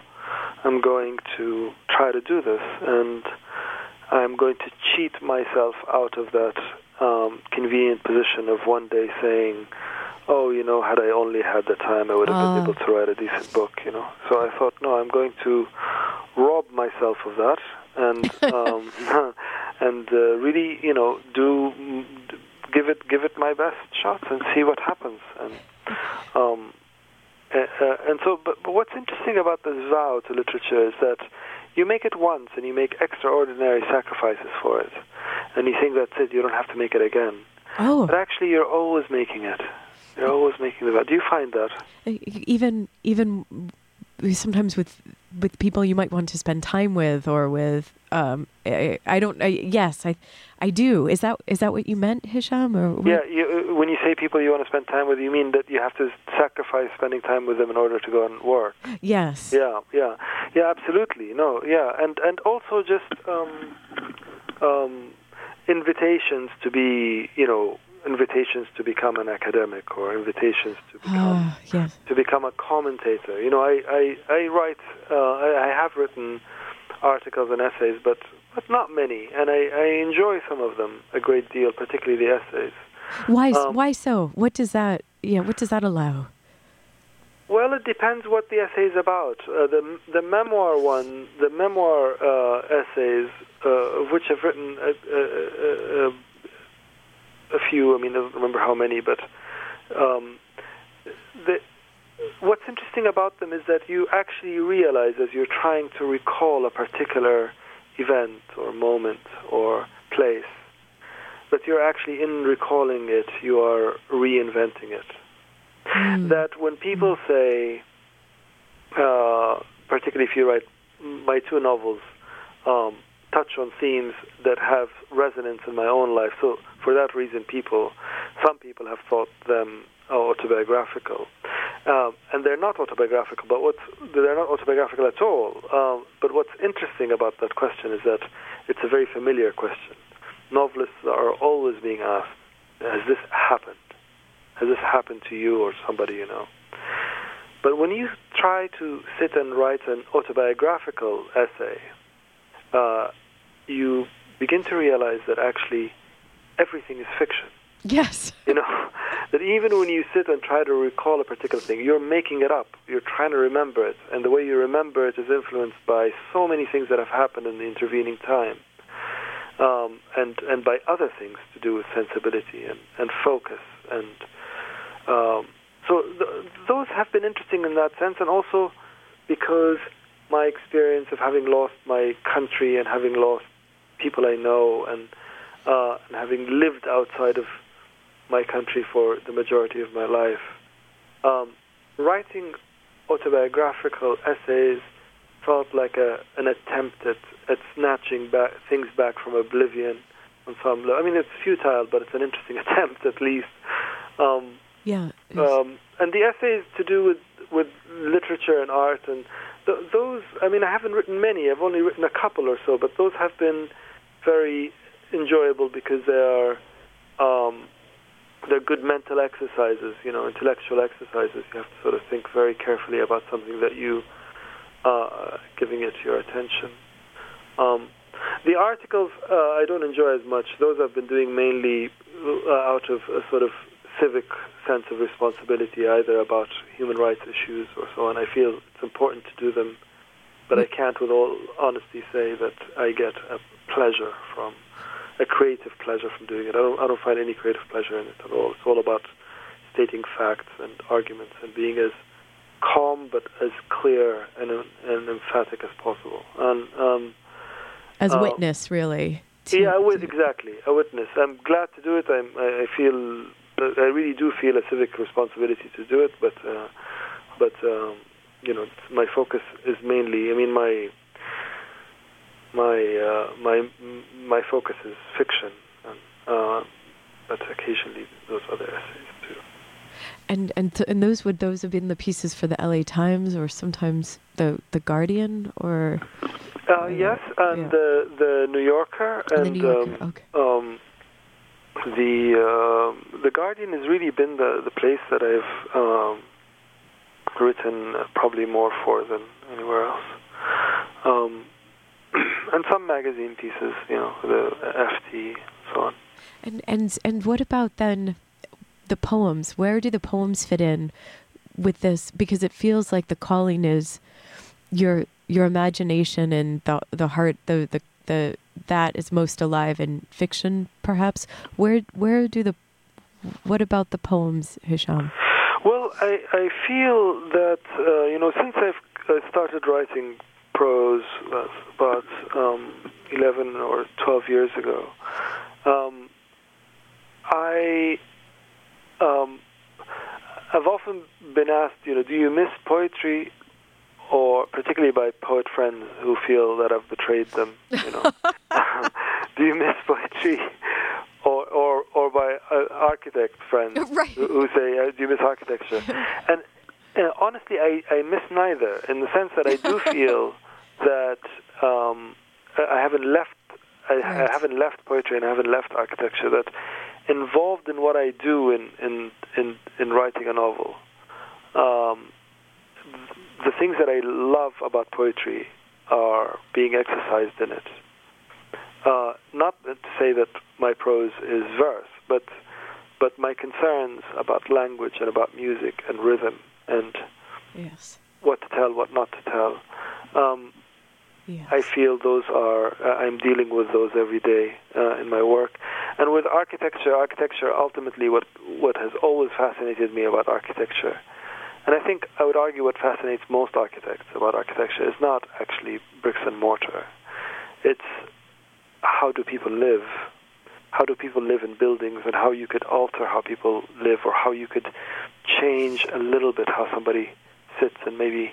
I'm going to try to do this, and I'm going to cheat myself out of that Um, convenient position of one day saying, oh, you know, had I only had the time, I would have uh. been able to write a decent book, you know. So I thought, no, I'm going to rob myself of that and um, and uh, really, you know, do give it give it my best shots and see what happens. And um, uh, uh, and so, but, but what's interesting about this vow to literature is that you make it once, and you make extraordinary sacrifices for it. And you think that's it, you don't have to make it again. Oh. But actually, you're always making it. You're always making the vow. Do you find that? Even even sometimes with with people you might want to spend time with, or with, um, I, I don't, I, yes, I I do. Is that is that what you meant, Hisham? Or what? Yeah, you, when you say people you want to spend time with, you mean that you have to sacrifice spending time with them in order to go and work. Yes. Yeah, yeah. Yeah, absolutely. No, yeah. And, and also just... Um, um, invitations to be, you know, invitations to become an academic, or invitations to become uh, yes. to become a commentator. You know, I I, I write, uh, I, I have written articles and essays, but, but not many, and I, I enjoy some of them a great deal, particularly the essays. Why? Um, why so? What does that? Yeah, what does that allow? Well, it depends what the essay is about. Uh, the the memoir one, the memoir uh, essays. Uh, of which I've written a, a, a, a few, I mean, I don't remember how many, but um, the, what's interesting about them is that you actually realize as you're trying to recall a particular event or moment or place, that you're actually, in recalling it, you are reinventing it. Mm. That when people say, uh, particularly if you write my two novels, um, touch on themes that have resonance in my own life. So for that reason, people, some people have thought them autobiographical. Um, and they're not autobiographical, but what's, they're not autobiographical at all. Um, but what's interesting about that question is that it's a very familiar question. Novelists are always being asked, has this happened? Has this happened to you or somebody you know? But when you try to sit and write an autobiographical essay, Uh, you begin to realize that actually everything is fiction. Yes. You know, that even when you sit and try to recall a particular thing, you're making it up. You're trying to remember it. And the way you remember it is influenced by so many things that have happened in the intervening time, um, and, and by other things to do with sensibility and, and focus. And um, so th- those have been interesting in that sense, and also because my experience of having lost my country and having lost people I know, and, uh, and having lived outside of my country for the majority of my life, um, writing autobiographical essays felt like a, an attempt at, at snatching back, things back from oblivion on some level. I mean, it's futile, but it's an interesting attempt at least. Um, yeah. Um, and the essays to do with, with literature and art and those, I mean, I haven't written many. I've only written a couple or so, but those have been very enjoyable because they are um, they're good mental exercises, you know, intellectual exercises. You have to sort of think very carefully about something that you are uh, giving it your attention. Um, The articles uh, I don't enjoy as much. Those I've been doing mainly uh, out of a sort of civic sense of responsibility, either about human rights issues or so on. I feel it's important to do them, but I can't with all honesty say that I get a pleasure from, a creative pleasure from doing it. I don't, I don't find any creative pleasure in it at all. It's all about stating facts and arguments and being as calm but as clear and, and emphatic as possible. And um, As um, witness, really. To, yeah, I would, exactly, a witness. I'm glad to do it. I'm, I feel, I really do feel a civic responsibility to do it, but, uh, but um, you know, my focus is mainly, I mean, my my uh, my my focus is fiction, and, uh, but occasionally those other essays too. And and th- and those would those have been the pieces for the L A Times, or sometimes the the Guardian, or uh, yes, and yeah. the the New Yorker and, and the, New Yorker. Um, okay. um, the uh, the Guardian has really been the the place that I've um, written probably more for than anywhere else, um, and some magazine pieces, you know, the F T, so on. And and and what about then? The poems, where do the poems fit in with this? Because it feels like the calling is your your imagination and the the heart, the the, the that is most alive in fiction, perhaps. Where where do the what about the poems, Hisham? Well, I I feel that uh, you know since I've I started writing prose uh, about um, eleven or twelve years ago, um, I. Um, I've often been asked, you know, do you miss poetry, or particularly by poet friends who feel that I've betrayed them, you know, do you miss poetry, or or, or by uh, architect friends right. who, who say, uh, do you miss architecture? And you know, honestly, I, I miss neither, in the sense that I do feel that um, I haven't left, I, right. I haven't left poetry and I haven't left architecture. That involved in what I do in in, in, in writing a novel, um, the things that I love about poetry are being exercised in it. Uh, not to say that my prose is verse, but but my concerns about language and about music and rhythm and yes. what to tell, what not to tell. Um, Yes. I feel those are, uh, I'm dealing with those every day uh, in my work. And with architecture, architecture ultimately what what has always fascinated me about architecture, and I think I would argue what fascinates most architects about architecture is not actually bricks and mortar. It's how do people live? How do people live in buildings, and how you could alter how people live, or how you could change a little bit how somebody sits, and maybe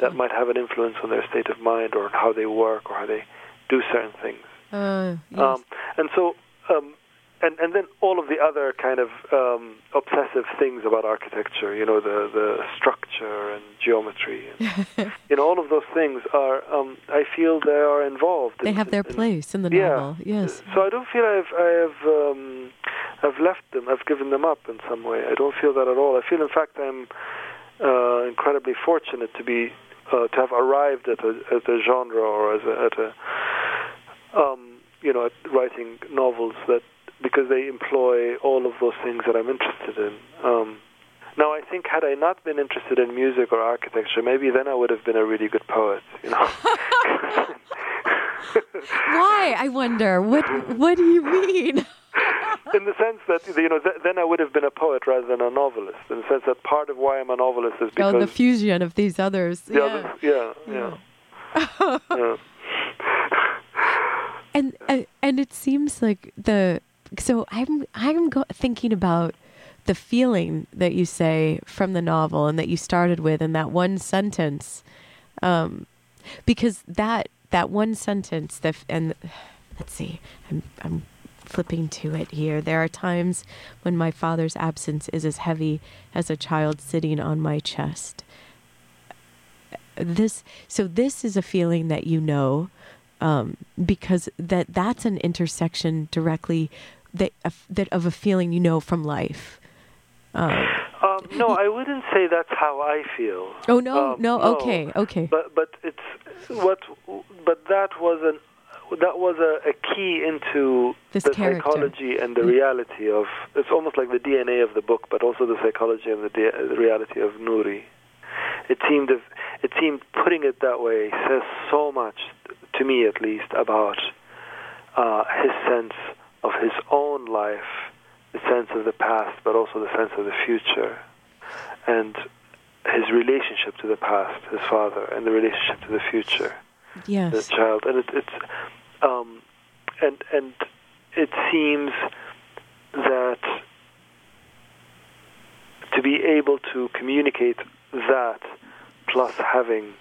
that might have an influence on their state of mind or on how they work or how they do certain things. Uh, yes. um, and so, um, and and then all of the other kind of um, obsessive things about architecture, you know, the, the structure and geometry, and, you know, all of those things are, um, I feel they are involved. They in, have their in, place in the yeah. novel, yes. So I don't feel I've, I've, um, I've left them, I've given them up in some way. I don't feel that at all. I feel, in fact, I'm Uh, incredibly fortunate to be uh, to have arrived at a, at a genre or as a, at a um, you know at writing novels that because they employ all of those things that I'm interested in. Um, now I think had I not been interested in music or architecture, maybe then I would have been a really good poet. You know. Why? I wonder. What What do you mean? In the sense that, you know, th- then I would have been a poet rather than a novelist. In the sense that part of why I'm a novelist is because... Oh, the fusion of these others. The yeah. Others, yeah, yeah, yeah. yeah. And uh, and it seems like the... So I'm, I'm go- thinking about the feeling that you say from the novel and that you started with in that one sentence. Um, because that that one sentence... that And let's see, I'm... I'm flipping to it here. There are times when my father's absence is as heavy as a child sitting on my chest. This, so this is a feeling that you know, um, because that that's an intersection directly that, uh, that of a feeling you know from life. Um, um, no, I wouldn't say that's how I feel. Oh no, um, no, okay, no. okay. But but it's what, but that was an that was a, a key into this the character. Psychology and the reality of, it's almost like the D N A of the book, but also the psychology and the, de- the reality of Nuri. It seemed, it seemed putting it that way says so much, to me at least, about uh, his sense of his own life, the sense of the past, but also the sense of the future, and his relationship to the past, his father, and the relationship to the future, yes. the child. And it, it's, um, and and it seems that to be able to communicate that, plus having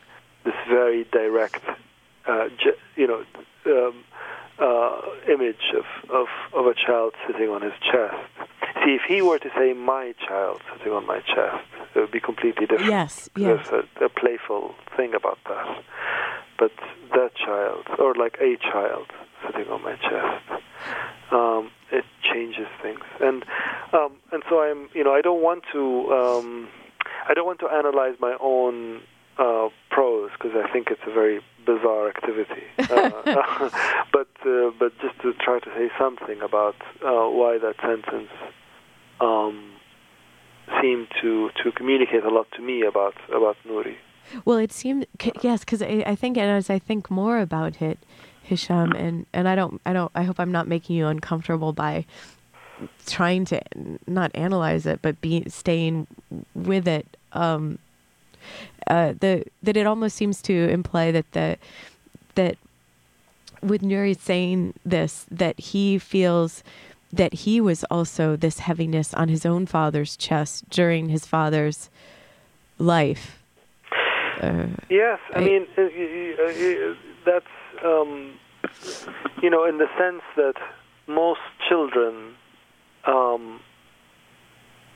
this very direct, uh, you know, um, uh, image of, of, of a child sitting on his chest. See, if he were to say, "My child sitting on my chest," it would be completely different. Yes, yes. There's a, a playful thing about that. But that child, or like a child sitting on my chest, um, it changes things. And um, and so I'm, you know, I don't want to. Um, I don't want to analyze my own uh, prose, because I think it's a very bizarre activity. Uh, but uh, but just to try to say something about uh, why that sentence um, seemed to, to communicate a lot to me about, about Nuri. Well, it seemed, c- yes, because I, I think, and as I think more about it, Hisham, and, and I don't, I don't, I hope I'm not making you uncomfortable by trying to not analyze it, but be staying with it. Um, uh, the that it almost seems to imply that the that with Nuri saying this, that he feels that he was also this heaviness on his own father's chest during his father's life. Uh, yes, I, I mean it, it, it, that's um, you know, in the sense that most children Um,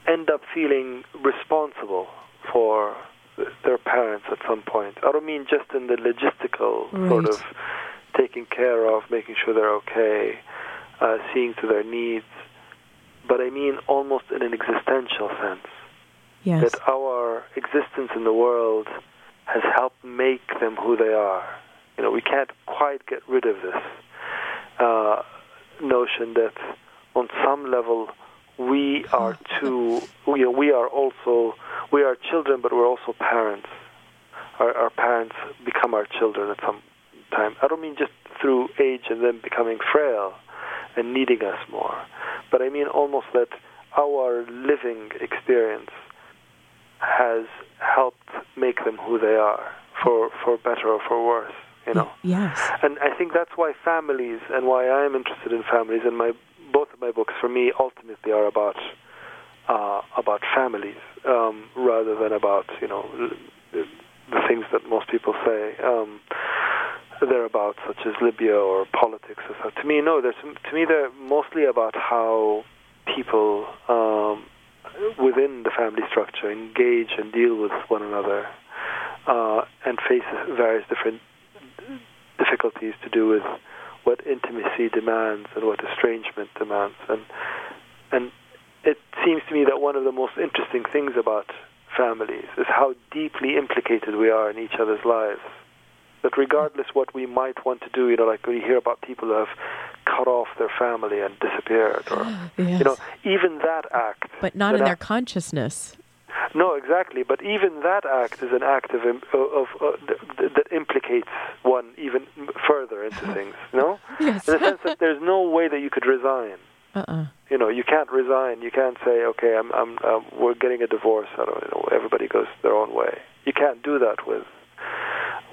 end up feeling responsible for their parents at some point. I don't mean just in the logistical right. sort of taking care of, making sure they're okay, uh, seeing to their needs, but I mean almost in an existential sense. Yes. That our existence in the world has helped make them who they are. You know, we can't quite get rid of this uh, notion that on some level, we are too. We, we are also. We are children, but we're also parents. Our, our parents become our children at some time. I don't mean just through age and then becoming frail and needing us more, but I mean almost that our living experience has helped make them who they are, for for better or for worse. You know. Yes. And I think that's why families, and why I am interested in families, and my. Both of my books, for me, ultimately are about uh, about families um, rather than about, you know, the things that most people say um, they're about, such as Libya or politics or stuff. To me, no. They're to me they're mostly about how people um, within the family structure engage and deal with one another uh, and face various different difficulties to do with what intimacy demands and what estrangement demands. And and it seems to me that one of the most interesting things about families is how deeply implicated we are in each other's lives. That regardless what we might want to do, you know, like we hear about people who have cut off their family and disappeared, or, yes. you know, even that act. But not in act, their consciousness. No, exactly. But even that act is an act of, of, of uh, th- that implicates one even further into things. No, yes. In the sense that there's no way that you could resign. Uh-uh. You know, you can't resign. You can't say, "Okay, I'm, I'm, um, we're getting a divorce." I don't you know. Everybody goes their own way. You can't do that with,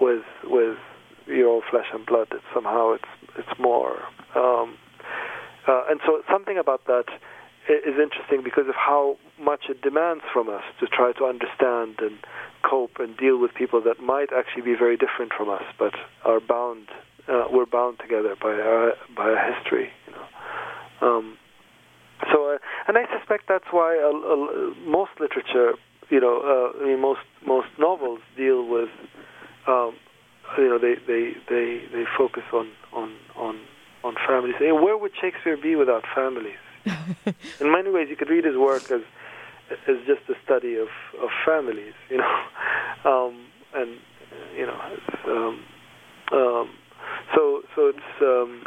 with, with your own flesh and blood. It's somehow it's, it's more. Um, uh, and so something about that is interesting because of how much it demands from us to try to understand and cope and deal with people that might actually be very different from us, but are bound. Uh, we're bound together by our by our history. You know, um, so uh, and I suspect that's why uh, uh, most literature, you know, uh, I mean, most most novels deal with, um, you know, they, they, they, they focus on on on on families. And where would Shakespeare be without families? In many ways, you could read his work as as just a study of, of families, you know, um, and you know, um, um, So, so it's um,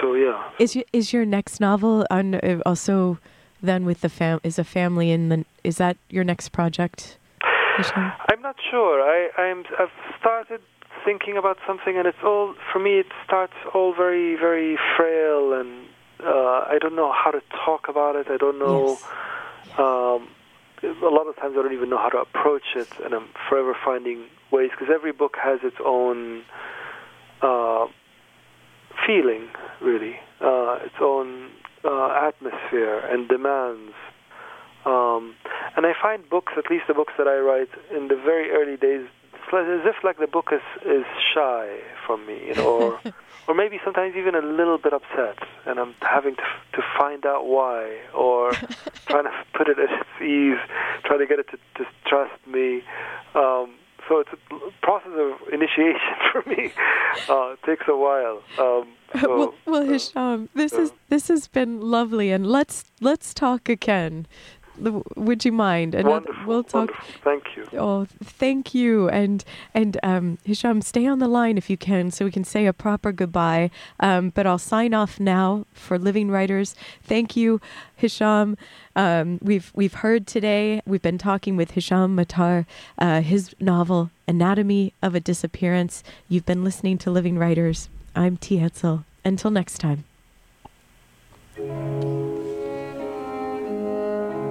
so yeah. Is your, is your next novel on also then with the fam? Is a family in the? Is that your next project? Hisham? I'm not sure. I I'm I've started thinking about something, and it's all for me. It starts all very very frail, and uh, I don't know how to talk about it. I don't know. Yes. Um, a lot of times I don't even know how to approach it, and I'm forever finding ways because every book has its own uh, feeling, really, uh, its own uh, atmosphere and demands. Um, and I find books, at least the books that I write in the very early days, as if like the book is, is shy from me, you know, or, or maybe sometimes even a little bit upset, and I'm having to to find out why, or trying to put it at its ease, trying to get it to, to trust me. Um, so it's a process of initiation for me. Uh, it takes a while. Um, so, well, well, Hisham, this uh, is this has been lovely, and let's let's talk again. Would you mind? Another, wonderful, we'll talk. Wonderful. Thank you. Oh, thank you. And and um, Hisham, stay on the line if you can, so we can say a proper goodbye. Um, but I'll sign off now for Living Writers. Thank you, Hisham. Um, we've we've heard today. We've been talking with Hisham Matar, uh, his novel Anatomy of a Disappearance. You've been listening to Living Writers. I'm T. Hetzel. Until next time.